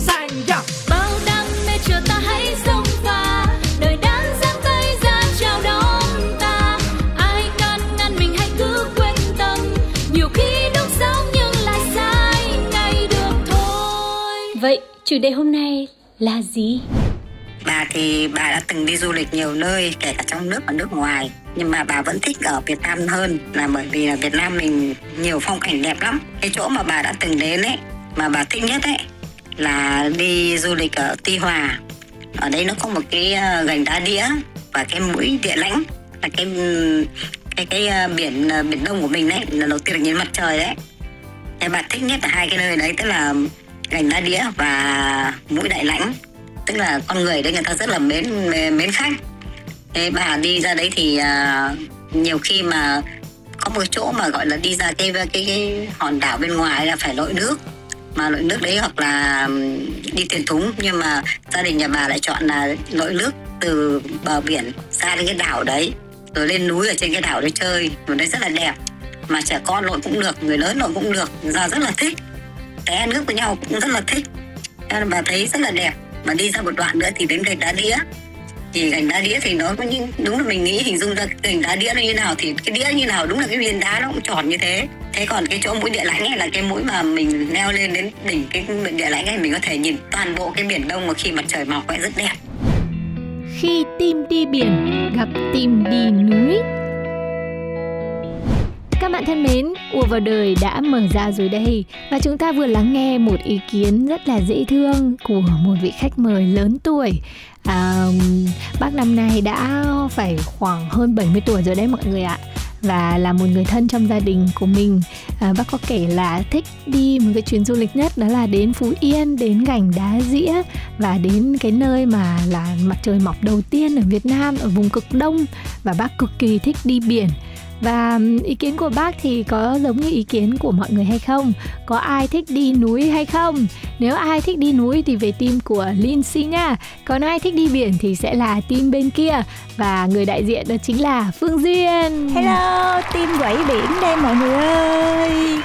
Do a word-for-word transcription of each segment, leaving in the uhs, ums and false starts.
sàng. Yeah. Bao đam mê chờ ta hãy xông pha. Đời đã giang tay ra chào đón ta. Ai can ngăn mình hãy cứ quên tâm. Nhiều khi đúng sâu nhưng lại sai ngay được thôi. Vậy chủ đề hôm nay là gì? Bà thì bà đã từng đi du lịch nhiều nơi, kể cả trong nước và nước ngoài. Nhưng mà bà vẫn thích ở Việt Nam hơn, là bởi vì là Việt Nam mình nhiều phong cảnh đẹp lắm. Cái chỗ mà bà đã từng đến ấy, mà bà thích nhất ấy, là đi du lịch ở Tuy Hòa. Ở đây nó có một cái gành đá đĩa và cái mũi Địa Lãnh, là cái cái cái biển biển Đông của mình đấy, là đầu tiên được nhìn mặt trời đấy. Thế bà thích nhất là hai cái nơi đấy, tức là gành đá đĩa và mũi Đại Lãnh. Tức là con người đấy người ta rất là mến mến khách. Thế bà đi ra đấy thì uh, nhiều khi mà có một chỗ mà gọi là đi ra cái cái, cái hòn đảo bên ngoài là phải lội nước, mà lội nước đấy hoặc là đi thuyền thúng, nhưng mà gia đình nhà bà lại chọn là lội nước từ bờ biển ra đến cái đảo đấy, rồi lên núi ở trên cái đảo đấy chơi, rồi đấy rất là đẹp, mà trẻ con lội cũng được, người lớn lội cũng được, ra rất là thích, té nước với nhau cũng rất là thích, nên bà thấy rất là đẹp. Mà đi ra một đoạn nữa thì đến gành đá đĩa. Thì gành đá đĩa thì nó có những, đúng là mình nghĩ hình dung ra gành đá đĩa nó như nào thì cái đĩa như nào, đúng là cái viên đá nó cũng tròn như thế. Thế còn cái chỗ mũi Địa Lãnh ấy là cái mũi mà mình leo lên đến đỉnh cái Địa Lãnh ấy, mình có thể nhìn toàn bộ cái biển Đông mà khi mặt trời mọc ấy, rất đẹp. Khi tim đi biển gặp tim đi núi. Các bạn thân mến, Ùa Vào Đời đã mở ra rồi đây, và chúng ta vừa lắng nghe một ý kiến rất là dễ thương của một vị khách mời lớn tuổi. À, bác năm nay đã phải khoảng hơn bảy mươi tuổi rồi đấy mọi người ạ, và là một người thân trong gia đình của mình. À, bác có kể là thích đi một cái chuyến du lịch nhất đó là đến Phú Yên, đến gành đá dĩa và đến cái nơi mà là mặt trời mọc đầu tiên ở Việt Nam, ở vùng cực Đông, và bác cực kỳ thích đi biển. Và ý kiến của bác thì có giống như ý kiến của mọi người hay không? Có ai thích đi núi hay không? Nếu ai thích đi núi thì về team của Lindsay nha. Còn ai thích đi biển thì sẽ là team bên kia. Và người đại diện đó chính là Phương Duyên. Hello, team quẩy biển đây mọi người ơi.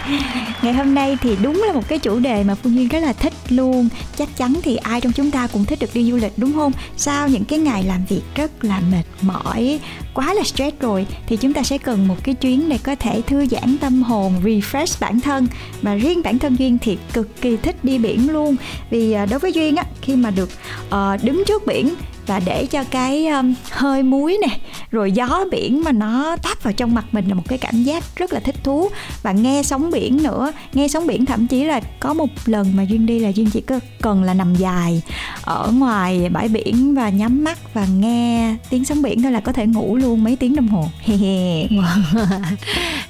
Ngày hôm nay thì đúng là một cái chủ đề mà Phương Duyên rất là thích luôn. Chắc chắn thì ai trong chúng ta cũng thích được đi du lịch đúng không? Sau những cái ngày làm việc rất là mệt mỏi, quá là stress rồi, thì chúng ta sẽ cần một cái chuyến để có thể thư giãn tâm hồn, refresh bản thân. Mà riêng bản thân Duyên thì cực kỳ thích đi biển luôn. Vì đối với Duyên á, khi mà được uh, đứng trước biển và để cho cái um, hơi muối nè, rồi gió biển mà nó táp vào trong mặt mình là một cái cảm giác rất là thích thú. Và nghe sóng biển nữa, nghe sóng biển thậm chí là có một lần mà Duyên đi là Duyên chỉ cần là nằm dài ở ngoài bãi biển và nhắm mắt và nghe tiếng sóng biển thôi là có thể ngủ luôn mấy tiếng đồng hồ.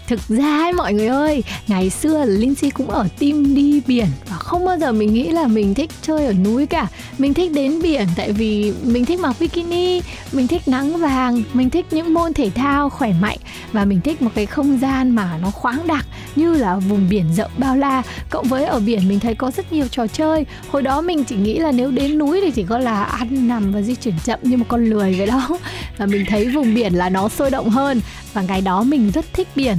Thực ra ấy, mọi người ơi, ngày xưa Lindsay cũng ở team đi biển và không bao giờ mình nghĩ là mình thích chơi ở núi cả. Mình thích đến biển tại vì mình thích mặc bikini, mình thích nắng vàng, mình thích những môn thể thao khỏe mạnh, và mình thích một cái không gian mà nó khoáng đạt như là vùng biển rộng bao la. Cộng với ở biển mình thấy có rất nhiều trò chơi. Hồi đó mình chỉ nghĩ là nếu đến núi thì chỉ có là ăn, nằm và di chuyển chậm như một con lười vậy đó. Và mình thấy vùng biển là nó sôi động hơn, và ngày đó mình rất thích biển.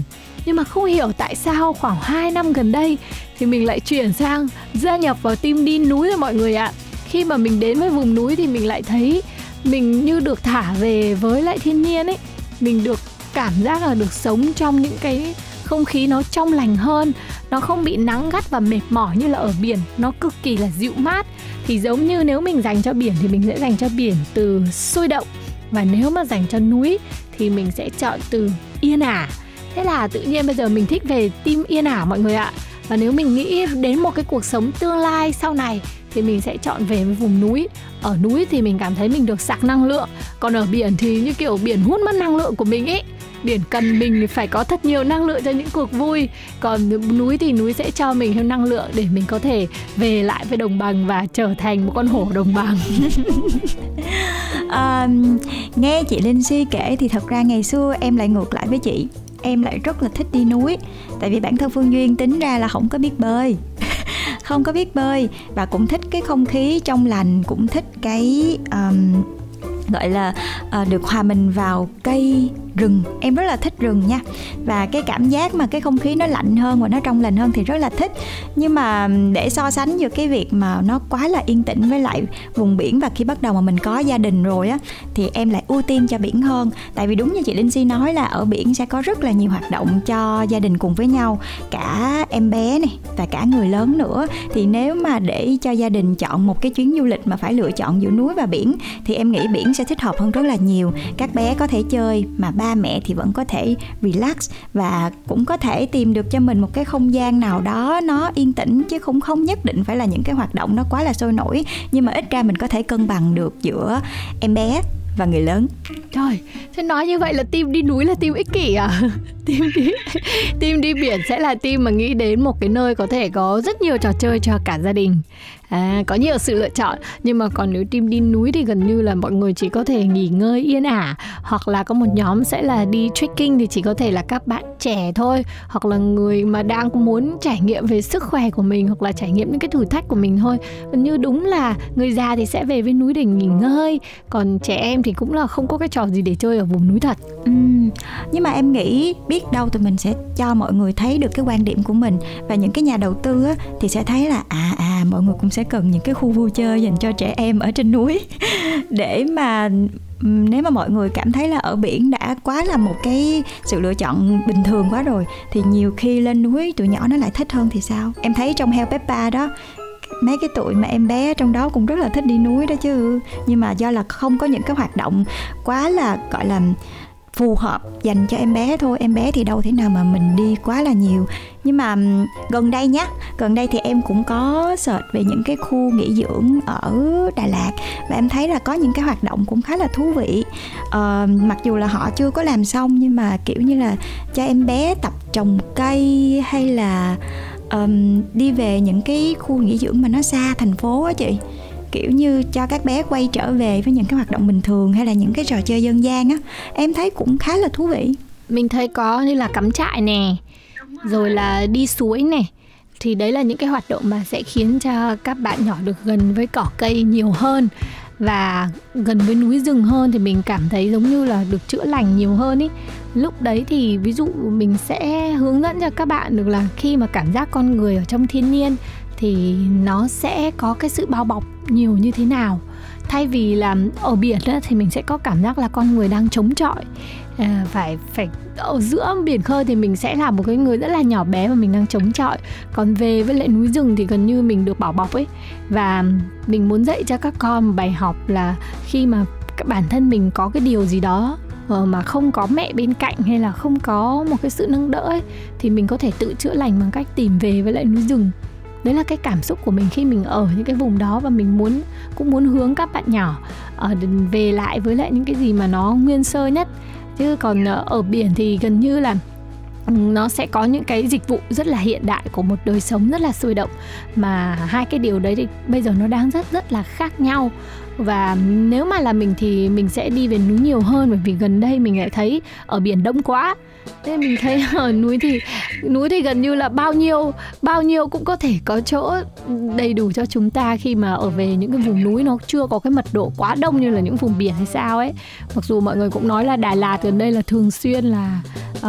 Nhưng mà không hiểu tại sao khoảng hai năm gần đây thì mình lại chuyển sang gia nhập vào team đi núi rồi mọi người ạ. Khi mà mình đến với vùng núi thì mình lại thấy mình như được thả về với lại thiên nhiên ấy. Mình được cảm giác là được sống trong những cái không khí nó trong lành hơn, nó không bị nắng gắt và mệt mỏi như là ở biển, nó cực kỳ là dịu mát. Thì giống như nếu mình dành cho biển thì mình sẽ dành cho biển từ sôi động, và nếu mà dành cho núi thì mình sẽ chọn từ yên ả. Thế là tự nhiên bây giờ mình thích về team yên ả mọi người ạ. Và nếu mình nghĩ đến một cái cuộc sống tương lai sau này thì mình sẽ chọn về vùng núi. Ở núi thì mình cảm thấy mình được sạc năng lượng, còn ở biển thì như kiểu biển hút mất năng lượng của mình ấy. Biển cần mình phải có thật nhiều năng lượng cho những cuộc vui, còn núi thì núi sẽ cho mình thêm năng lượng để mình có thể về lại với đồng bằng và trở thành một con hổ đồng bằng. à, nghe chị Linh Suy kể thì thật ra ngày xưa em lại ngược lại với chị. Em lại rất là thích đi núi. Tại vì bản thân Phương Duyên tính ra là không có biết bơi không có biết bơi và cũng thích cái không khí trong lành, cũng thích cái um, gọi là uh, được hòa mình vào cây rừng. Em rất là thích rừng nha, và cái cảm giác mà cái không khí nó lạnh hơn và nó trong lành hơn thì rất là thích. Nhưng mà để so sánh giữa cái việc mà nó quá là yên tĩnh với lại vùng biển, và khi bắt đầu mà mình có gia đình rồi á thì em lại ưu tiên cho biển hơn. Tại vì đúng như chị Linh Si nói là ở biển sẽ có rất là nhiều hoạt động cho gia đình cùng với nhau, cả em bé này và cả người lớn nữa. Thì nếu mà để cho gia đình chọn một cái chuyến du lịch mà phải lựa chọn giữa núi và biển thì em nghĩ biển sẽ thích hợp hơn rất là nhiều. Các bé có thể chơi mà ba mẹ thì vẫn có thể relax, và cũng có thể tìm được cho mình một cái không gian nào đó nó yên tĩnh, chứ không không nhất định phải là những cái hoạt động nó quá là sôi nổi. Nhưng mà ít ra mình có thể cân bằng được giữa em bé và người lớn. Trời, thế nói như vậy là team đi núi là team ích kỷ à? team đi team đi biển sẽ là team mà nghĩ đến một cái nơi có thể có rất nhiều trò chơi cho cả gia đình. À, có nhiều sự lựa chọn. Nhưng mà còn nếu team đi núi thì gần như là mọi người chỉ có thể nghỉ ngơi yên ả, hoặc là có một nhóm sẽ là đi trekking thì chỉ có thể là các bạn trẻ thôi, hoặc là người mà đang muốn trải nghiệm về sức khỏe của mình, hoặc là trải nghiệm những cái thử thách của mình thôi. Gần như đúng là người già thì sẽ về với núi để nghỉ ngơi, còn trẻ em thì cũng là không có cái trò gì để chơi ở vùng núi thật. ừ, Nhưng mà em nghĩ biết đâu tụi mình sẽ cho mọi người thấy được cái quan điểm của mình, và những cái nhà đầu tư á, thì sẽ thấy là à à mọi người cũng sẽ sẽ cần những cái khu vui chơi dành cho trẻ em ở trên núi. Để mà nếu mà mọi người cảm thấy là ở biển đã quá là một cái sự lựa chọn bình thường quá rồi thì nhiều khi lên núi tụi nhỏ nó lại thích hơn thì sao? Em thấy trong Heo Peppa đó, mấy cái tụi mà em bé trong đó cũng rất là thích đi núi đó chứ. Nhưng mà do là không có những cái hoạt động quá là gọi là phù hợp dành cho em bé thôi. Em bé thì đâu thể nào mà mình đi quá là nhiều. Nhưng mà gần đây nhá, gần đây thì em cũng có search về những cái khu nghỉ dưỡng ở Đà Lạt, và em thấy là có những cái hoạt động cũng khá là thú vị. Ờ, mặc dù là họ chưa có làm xong, nhưng mà kiểu như là cho em bé tập trồng cây, hay là um, đi về những cái khu nghỉ dưỡng mà nó xa thành phố á chị, kiểu như cho các bé quay trở về với những cái hoạt động bình thường hay là những cái trò chơi dân gian á. Em thấy cũng khá là thú vị. Mình thấy có như là cắm trại nè, rồi là đi suối nè. Thì đấy là những cái hoạt động mà sẽ khiến cho các bạn nhỏ được gần với cỏ cây nhiều hơn và gần với núi rừng hơn, thì mình cảm thấy giống như là được chữa lành nhiều hơn ý. Lúc đấy thì ví dụ mình sẽ hướng dẫn cho các bạn được là khi mà cảm giác con người ở trong thiên nhiên thì nó sẽ có cái sự bao bọc nhiều như thế nào. Thay vì là ở biển đó, thì mình sẽ có cảm giác là con người đang chống chọi. À, phải, phải ở giữa biển khơi thì mình sẽ là một cái người rất là nhỏ bé và mình đang chống chọi. Còn về với lại núi rừng thì gần như mình được bảo bọc ấy. Và mình muốn dạy cho các con một bài học là khi mà bản thân mình có cái điều gì đó mà không có mẹ bên cạnh hay là không có một cái sự nâng đỡ ấy, thì mình có thể tự chữa lành bằng cách tìm về với lại núi rừng. Đấy là cái cảm xúc của mình khi mình ở những cái vùng đó, và mình muốn cũng muốn hướng các bạn nhỏ ở về lại với lại những cái gì mà nó nguyên sơ nhất. Chứ còn ở biển thì gần như là nó sẽ có những cái dịch vụ rất là hiện đại của một đời sống rất là sôi động, mà hai cái điều đấy thì bây giờ nó đang rất rất là khác nhau. Và nếu mà là mình thì mình sẽ đi về núi nhiều hơn, bởi vì gần đây mình lại thấy ở biển đông quá. Nên mình thấy ở núi thì núi thì gần như là bao nhiêu bao nhiêu cũng có thể có chỗ đầy đủ cho chúng ta khi mà ở về những cái vùng núi nó chưa có cái mật độ quá đông như là những vùng biển hay sao ấy. Mặc dù mọi người cũng nói là Đà Lạt gần đây là thường xuyên là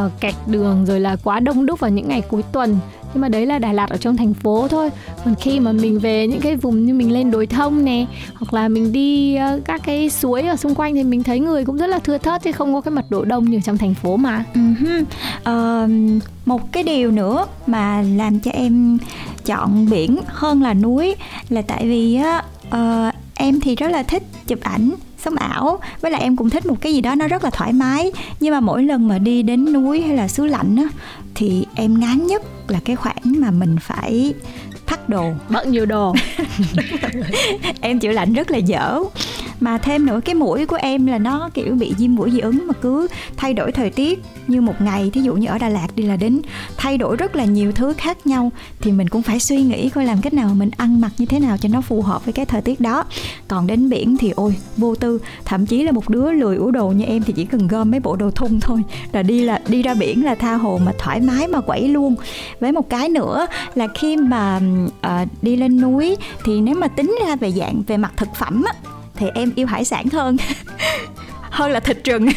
uh, kẹt đường rồi là quá đông đúc vào những ngày cuối tuần. Nhưng mà đấy là Đà Lạt ở trong thành phố thôi. Còn khi mà mình về những cái vùng như mình lên đồi thông nè, hoặc là mình đi các cái suối ở xung quanh, thì mình thấy người cũng rất là thưa thớt, chứ không có cái mật độ đông như trong thành phố mà. uh-huh. uh, Một cái điều nữa mà làm cho em chọn biển hơn là núi là tại vì uh, em thì rất là thích chụp ảnh sống ảo, với lại em cũng thích một cái gì đó nó rất là thoải mái. Nhưng mà mỗi lần mà đi đến núi hay là xứ lạnh á, thì em ngán nhất là cái khoảng mà mình phải thắt đồ, bận nhiều đồ. Em chịu lạnh rất là dở, Mà thêm nữa, cái mũi của em là nó kiểu bị viêm mũi dị ứng mà cứ thay đổi thời tiết như một ngày, thí dụ như ở Đà Lạt đi là đến thay đổi rất là nhiều thứ khác nhau, thì mình cũng phải suy nghĩ coi làm cách nào mình ăn mặc như thế nào cho nó phù hợp với cái thời tiết đó. Còn đến biển thì ôi vô tư, thậm chí là một đứa lười ủ đồ như em thì chỉ cần gom mấy bộ đồ thun thôi là đi là đi ra biển là tha hồ mà thoải mái mà quẩy luôn. Với một cái nữa là khi mà à, đi lên núi thì nếu mà tính ra về dạng về mặt thực phẩm á, thì em yêu hải sản hơn hơn là thịt rừng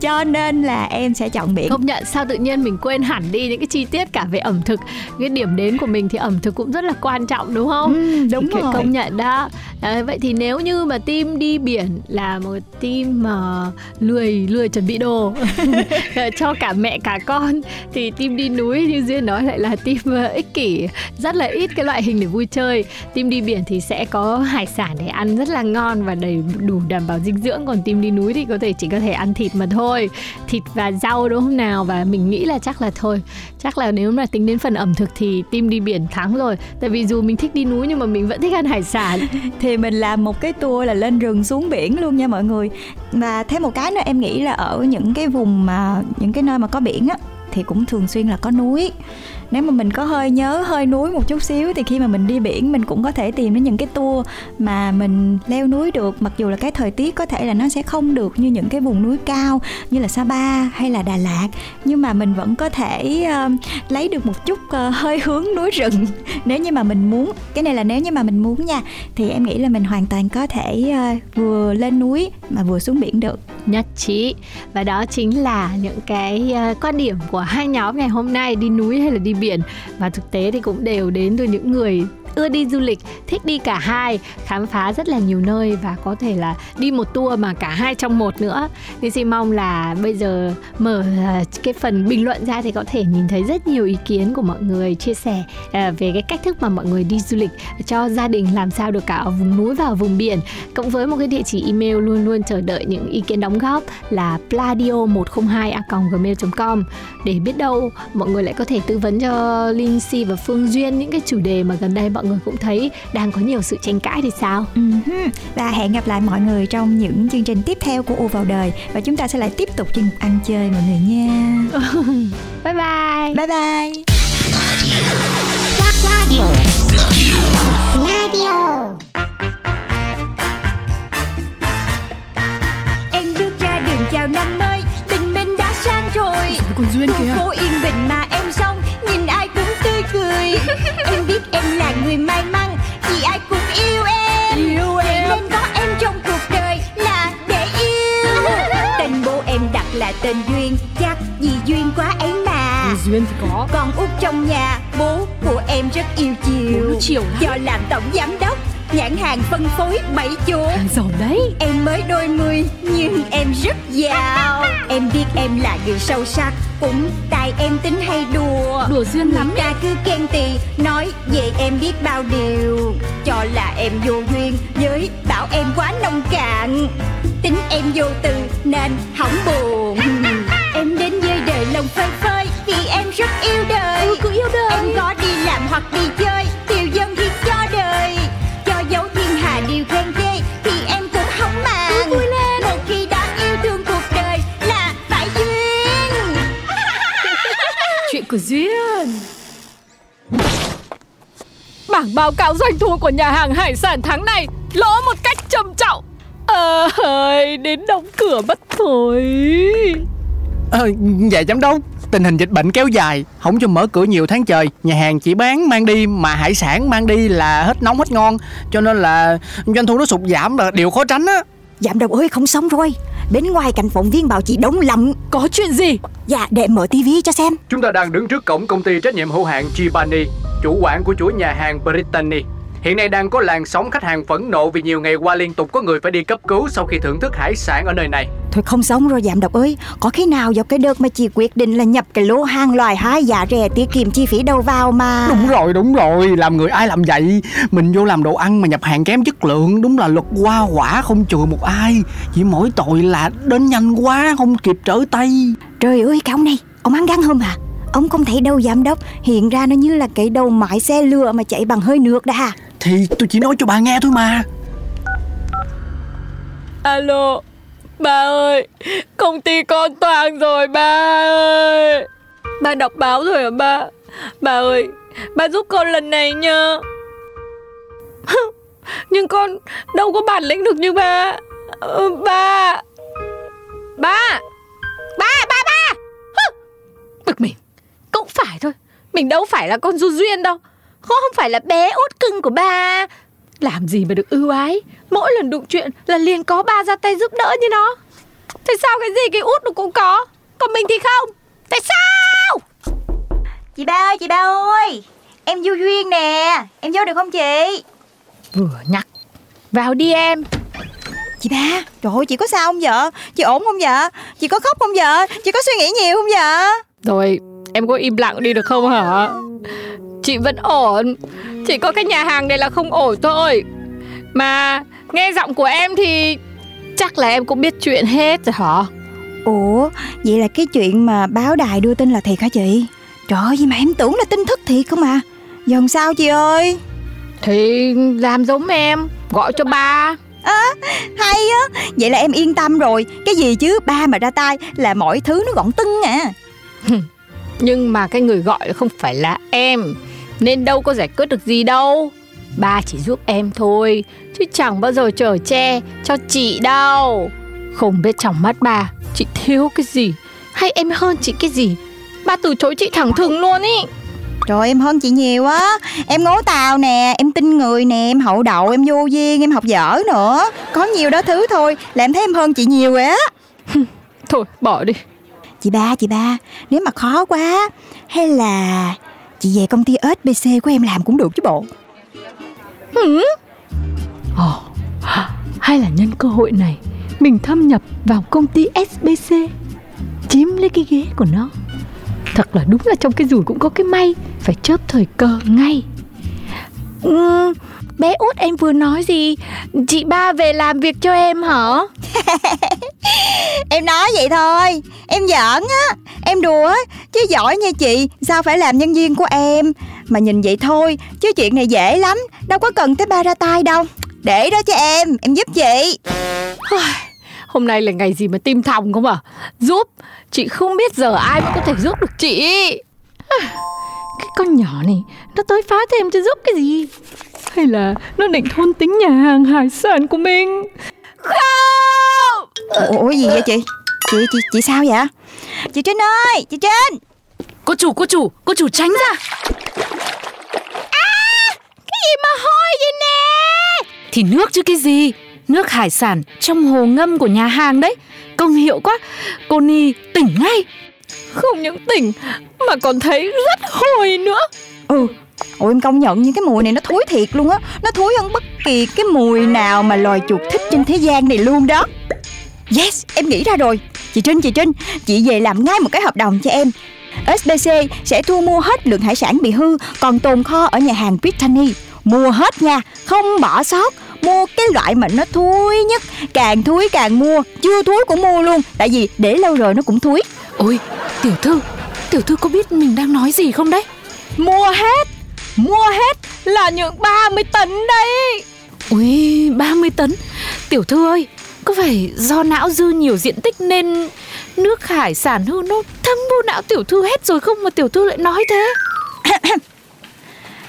cho nên là em sẽ chọn biển. Công nhận sao tự nhiên mình quên hẳn đi những cái chi tiết cả về ẩm thực. Cái điểm đến của mình thì ẩm thực cũng rất là quan trọng đúng không? Ừ, đúng thì rồi. Công nhận đó. Đấy, vậy thì nếu như mà team đi biển là một team mà lười lười chuẩn bị đồ cho cả mẹ cả con, thì team đi núi như Duyên nói lại là team ích kỷ, rất là ít cái loại hình để vui chơi. Team đi biển thì sẽ có hải sản để ăn rất là ngon và đầy đủ đảm bảo dinh dưỡng, còn team đi núi thì có thể chỉ có thể ăn thịt mà thôi, thịt và rau đúng không nào. Và mình nghĩ là chắc là thôi, chắc là nếu mà tính đến phần ẩm thực thì team đi biển thắng rồi, tại vì dù mình thích đi núi nhưng mà mình vẫn thích ăn hải sản. Thì mình làm một cái tour là lên rừng xuống biển luôn nha mọi người. Và thêm một cái nữa, em nghĩ là ở những cái vùng mà những cái nơi mà có biển á thì cũng thường xuyên là có núi. Nếu mà mình có hơi nhớ hơi núi một chút xíu thì khi mà mình đi biển mình cũng có thể tìm đến những cái tour mà mình leo núi được, mặc dù là cái thời tiết có thể là nó sẽ không được như những cái vùng núi cao như là Sapa hay là Đà Lạt, nhưng mà mình vẫn có thể uh, lấy được một chút uh, hơi hướng núi rừng nếu như mà mình muốn. Cái này là nếu như mà mình muốn nha, thì em nghĩ là mình hoàn toàn có thể uh, vừa lên núi mà vừa xuống biển được. Nhất trí. Và đó chính là những cái uh, quan điểm của hai nhóm ngày hôm nay, đi núi hay là đi biển. Và thực tế thì cũng đều đến từ những người ưa đi du lịch, thích đi cả hai, khám phá rất là nhiều nơi và có thể là đi một tour mà cả hai trong một nữa. Nên xin mong là bây giờ mở cái phần bình luận ra thì có thể nhìn thấy rất nhiều ý kiến của mọi người chia sẻ về cái cách thức mà mọi người đi du lịch cho gia đình, làm sao được cả ở vùng núi và ở vùng biển. Cộng với một cái địa chỉ email luôn luôn chờ đợi những ý kiến đóng góp là pladio một không hai a còng gmail chấm com, để biết đâu mọi người lại có thể tư vấn cho Linh Si và Phương Duyên những cái chủ đề mà gần đây mọi người cũng thấy đang có nhiều sự tranh cãi thì sao. Uh-huh. Và hẹn gặp lại mọi người trong những chương trình tiếp theo của U Vào Đời, và chúng ta sẽ lại tiếp tục chương ăn chơi mọi người nha. Bye bye. Bye bye. Radio. Radio. Em bước ra đường chào năm mới, tình mình đã sang rồi. Còn Duyên kìa. Cô yên bình mà em xong, nhìn ai cũng tươi cười. Em biết em là người may mắn, vì ai cũng yêu em. Yêu em. Nên có em trong cuộc đời là để yêu. Tên bố em đặt là tên Duyên, chắc vì duyên quá ấy mà. Vì duyên thì có. Con út trong nhà, bố của em rất yêu chiều. chiều Do làm tổng giám đốc nhãn hàng phân phối bảy chỗ. Giàu đấy. Em mới đôi mươi nhưng em rất giàu. Em biết em là người sâu sắc, cũng tại em tính hay đùa. Đùa duyên lắm. Ta cứ khen tì, nói về em biết bao điều, cho là em vô duyên, với bảo em quá nông cạn. Tính em vô tư nên hỏng buồn. Em đến với đời lòng phơi phới, vì em rất yêu đời. Ừ, cứ yêu đời. Em có đi làm hoặc đi chơi, tiêu dân thì cho đời. Cho dấu thiên hà điều khen ghê thì em cũng không màng. Vui lên. Một khi đã yêu thương cuộc đời là phải duyên. Chuyện của Duyên. Bảng báo cáo doanh thu của nhà hàng hải sản tháng này lỗ một cách trầm trọng. Ờ ơi, đến đóng cửa mất thôi. Ờ, dạ giám đốc, tình hình dịch bệnh kéo dài, không cho mở cửa nhiều tháng trời. Nhà hàng chỉ bán mang đi, mà hải sản mang đi là hết nóng hết ngon, cho nên là doanh thu nó sụt giảm là điều khó tránh á. Giảm đồng ơi, không xong rồi. Bên ngoài cạnh phóng viên báo chí đông lắm. Có chuyện gì? Dạ, để mở tivi cho xem. Chúng ta đang đứng trước cổng công ty trách nhiệm hữu hạn Chibani, chủ quản của chuỗi nhà hàng Brittany. Hiện nay đang có làn sóng khách hàng phẫn nộ vì nhiều ngày qua liên tục có người phải đi cấp cứu sau khi thưởng thức hải sản ở nơi này. Thôi không sống rồi giảm độc ơi, có khi nào vào cái đợt mà chị quyết định là nhập cái lô hàng loài hái giá rẻ tiết kiệm chi phí đầu vào mà. Đúng rồi, đúng rồi, làm người ai làm vậy. Mình vô làm đồ ăn mà nhập hàng kém chất lượng, đúng là luật qua quả không chừa một ai. Chỉ mỗi tội là đến nhanh quá, không kịp trở tay. Trời ơi, cái ông này, ông ăn gan không hả? Ông không thấy đâu giám đốc, hiện ra nó như là cái đầu mái xe lừa mà chạy bằng hơi nước đã. Thì tôi chỉ nói cho bà nghe thôi mà. Alo, ba ơi, công ty con toang rồi ba ơi. Ba đọc báo rồi hả ba? Ba ơi, ba giúp con lần này nhá. Nhưng con đâu có bản lĩnh được như ba. Ba Ba Ba ba ba Bực mình. Cũng phải thôi, mình đâu phải là con du duyên đâu, không phải là bé út cưng của ba. Làm gì mà được ưu ái, mỗi lần đụng chuyện là liền có ba ra tay giúp đỡ như nó. Tại sao cái gì cái út nó cũng có, còn mình thì không? Tại sao? Chị ba ơi, chị ba ơi, em du duyên nè, em vô được không chị? Vừa nhắc vào đi em. Chị ba, trời ơi, chị có sao không vợ? Chị ổn không vợ? Chị có khóc không vợ? Chị có suy nghĩ nhiều không vợ? Rồi, em có im lặng đi được không hả? Chị vẫn ổn, chỉ có cái nhà hàng này là không ổn thôi. Mà nghe giọng của em thì chắc là em cũng biết chuyện hết rồi hả? Ủa, vậy là cái chuyện mà báo đài đưa tin là thiệt hả chị? Trời ơi, gì mà em tưởng là tin tức thiệt không à. Giờ làm sao chị ơi? Thì làm giống em, gọi cho ba. À, hay á, vậy là em yên tâm rồi. Cái gì chứ ba mà ra tay là mọi thứ nó gọn tưng à. Nhưng mà cái người gọi không phải là em, nên đâu có giải quyết được gì đâu. Ba chỉ giúp em thôi, chứ chẳng bao giờ chở che cho chị đâu. Không biết trong mắt ba, chị thiếu cái gì, hay em hơn chị cái gì. Ba từ chối chị thẳng thừng luôn ý. Trời, em hơn chị nhiều á. Em ngố tào nè, em tin người nè, em hậu đậu, em vô duyên, em học dở nữa. Có nhiều đó thứ thôi là em thấy em hơn chị nhiều rồi á. Thôi bỏ đi. Chị ba, chị ba, nếu mà khó quá hay là chị về công ty ét bê xê của em làm cũng được chứ bộ. Ừ. Ồ, hay là nhân cơ hội này mình thâm nhập vào công ty ét bê xê, chiếm lấy cái ghế của nó. Thật là đúng là trong cái rủi cũng có cái may, phải chớp thời cơ ngay. Ừ, bé út em vừa nói gì? Chị ba về làm việc cho em hả? Em nói vậy thôi, em giỡn á, em đùa á, chứ giỏi nha chị, sao phải làm nhân viên của em. Mà nhìn vậy thôi, chứ chuyện này dễ lắm, đâu có cần tới ba ra tay đâu. Để đó cho em, em giúp chị. Hôm nay là ngày gì mà tim thòng không à? Giúp, chị không biết giờ ai mới có thể giúp được chị. Cái con nhỏ này, nó tới phá thêm chứ giúp cái gì? Hay là nó định thôn tính nhà hàng hải sản của mình? Không! Ủa gì vậy chị? Chị chị chị sao vậy? Chị Trinh ơi, chị Trinh! Cô chủ, cô chủ, cô chủ tránh ra! À! Cái gì mà hôi vậy nè? Thì nước chứ cái gì? Nước hải sản trong hồ ngâm của nhà hàng đấy. Công hiệu quá, cô Ni tỉnh ngay. Không những tỉnh mà còn thấy rất hôi nữa. Ừ, ôi em công nhận những cái mùi này nó thối thiệt luôn á. Nó thối hơn bất kỳ cái mùi nào mà loài chuột thích trên thế gian này luôn đó. Yes, em nghĩ ra rồi. Chị Trinh, chị Trinh, chị về làm ngay một cái hợp đồng cho em. ét bê xê sẽ thu mua hết lượng hải sản bị hư còn tồn kho ở nhà hàng Brittany. Mua hết nha, không bỏ sót. Mua cái loại mà nó thúi nhất, càng thúi càng mua, chưa thúi cũng mua luôn, tại vì để lâu rồi nó cũng thúi. Ôi, tiểu thư, tiểu thư có biết mình đang nói gì không đấy? Mua hết, mua hết là những ba mươi tấn đấy. Ui, ba mươi tấn, tiểu thư ơi, có phải do não dư nhiều diện tích nên nước hải sản hư nó thấm vô não tiểu thư hết rồi không mà tiểu thư lại nói thế?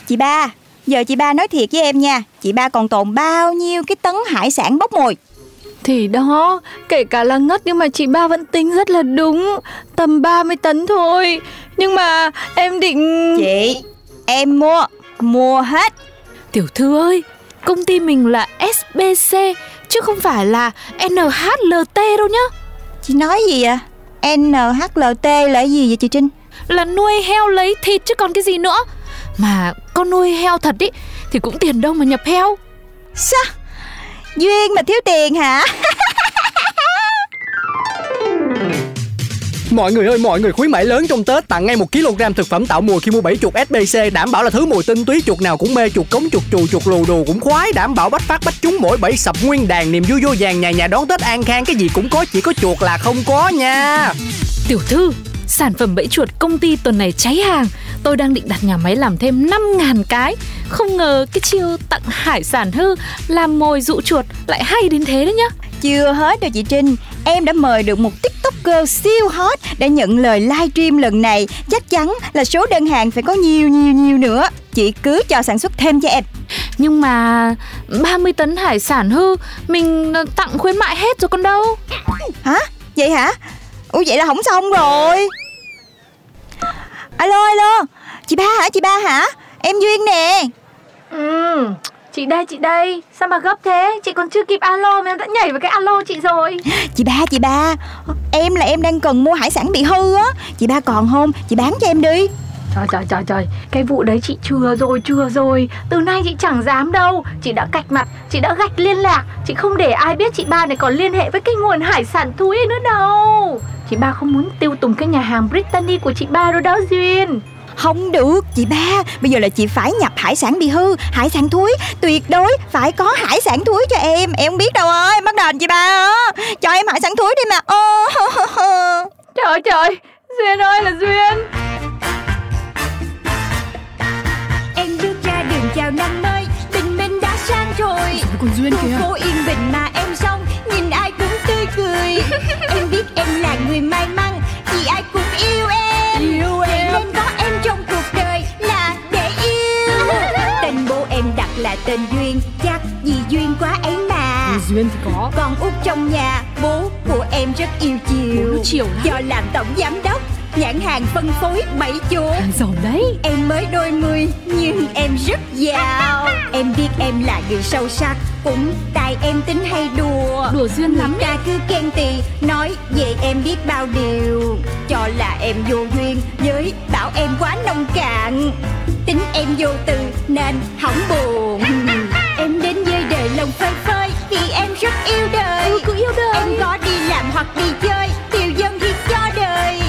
Chị ba, giờ chị ba nói thiệt với em nha, chị ba còn tồn bao nhiêu cái tấn hải sản bốc mùi? Thì đó, kể cả là ngất nhưng mà chị ba vẫn tính rất là đúng, tầm ba mươi tấn thôi. Nhưng mà em định... Chị, em mua, mua hết. Tiểu thư ơi, công ty mình là ét bê xê chứ không phải là en hát lờ tê đâu nhá. Chị nói gì vậy? en hát lờ tê là gì vậy chị Trinh? Là nuôi heo lấy thịt chứ còn cái gì nữa. Mà con nuôi heo thật ý, thì cũng tiền đâu mà nhập heo. Sao? Duyên mà thiếu tiền hả? Mọi người ơi, mọi người, khuyến mãi lớn trong Tết, tặng ngay một ki lô gam thực phẩm tạo mùi khi mua bảy chuột ét bê xê. Đảm bảo là thứ mùi tinh túy, chuột nào cũng mê, chuột cống, chuột trù, chuột lù đù cũng khoái. Đảm bảo bách phát bách trúng mỗi bẫy sập nguyên đàn, niềm vui vô vàng, nhà nhà đón Tết an khang. Cái gì cũng có, chỉ có chuột là không có nha. Tiểu thư, sản phẩm bẫy chuột công ty tuần này cháy hàng. Tôi đang định đặt nhà máy làm thêm năm nghìn cái. Không ngờ cái chiêu tặng hải sản hư làm mồi dụ chuột lại hay đến thế đấy nhá. Chưa hết đâu chị Trinh, em đã mời được một tiktoker siêu hot để nhận lời live stream lần này. Chắc chắn là số đơn hàng phải có nhiều nhiều nhiều nữa. Chị cứ cho sản xuất thêm cho em. Nhưng mà ba mươi tấn hải sản hư, mình tặng khuyến mại hết rồi còn đâu. Hả? Vậy hả? Ủa vậy là không xong rồi. Alo alo, chị Ba hả? Chị Ba hả? Em Duyên nè. Ừ, chị đây chị đây. Sao mà gấp thế? Chị còn chưa kịp alo mà em đã nhảy vào cái alo chị rồi. Chị Ba chị Ba, em là em đang cần mua hải sản bị hư á. Chị Ba còn không? Chị bán cho em đi. Trời trời trời trời, cái vụ đấy chị chừa rồi chừa rồi. Từ nay chị chẳng dám đâu. Chị đã cạch mặt, chị đã gạch liên lạc. Chị không để ai biết chị Ba này còn liên hệ với cái nguồn hải sản thú ấy nữa đâu. Chị Ba không muốn tiêu tùng cái nhà hàng Brittany của chị Ba đâu đó Duyên. Không được chị Ba, bây giờ là chị phải nhập hải sản bị hư, hải sản thúi. Tuyệt đối phải có hải sản thúi cho em. Em không biết đâu ơi, bắt đền chị Ba á. Cho em hải sản thúi đi mà. Oh. Trời trời, Duyên ơi là Duyên. Em bước ra đường chào năm mới, tình mình đã sang rồi. Còn Duyên kìa. Cô yên bình mà em xong, nhìn ai cũng tươi cười. Em biết em là người may mắn, vì ai cũng yêu em. Yêu em. Nên có em trong cuộc đời là để yêu. Tên bố em đặt là tên Duyên, chắc vì duyên quá ấy mà. Duyên thì có. Con út trong nhà, bố của em rất yêu chiều. Chiều lắm. Do làm tổng giám đốc nhãn hàng phân phối bảy chỗ. Giàu đấy. Em mới đôi mươi nhưng em rất giàu. Em biết em là người sâu sắc, cũng tại em tính hay đùa. Đùa duyên lắm. Ta cứ khen tì, nói về em biết bao điều. Cho là em vô duyên, với bảo em quá nông cạn. Tính em vô từ nên hỏng buồn. Em đến với đời lòng phơi phới, vì em rất yêu đời. Ừ, cứ yêu đời. Em có đi làm hoặc đi chơi, tiêu dân thì cho đời.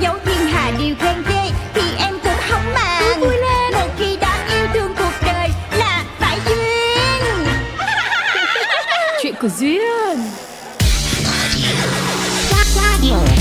Dấu thiên hà điều khen ghê thì em cũng không màng. Vui lên. Một khi đã yêu thương cuộc đời là phải duyên. Chuyện của Duyên.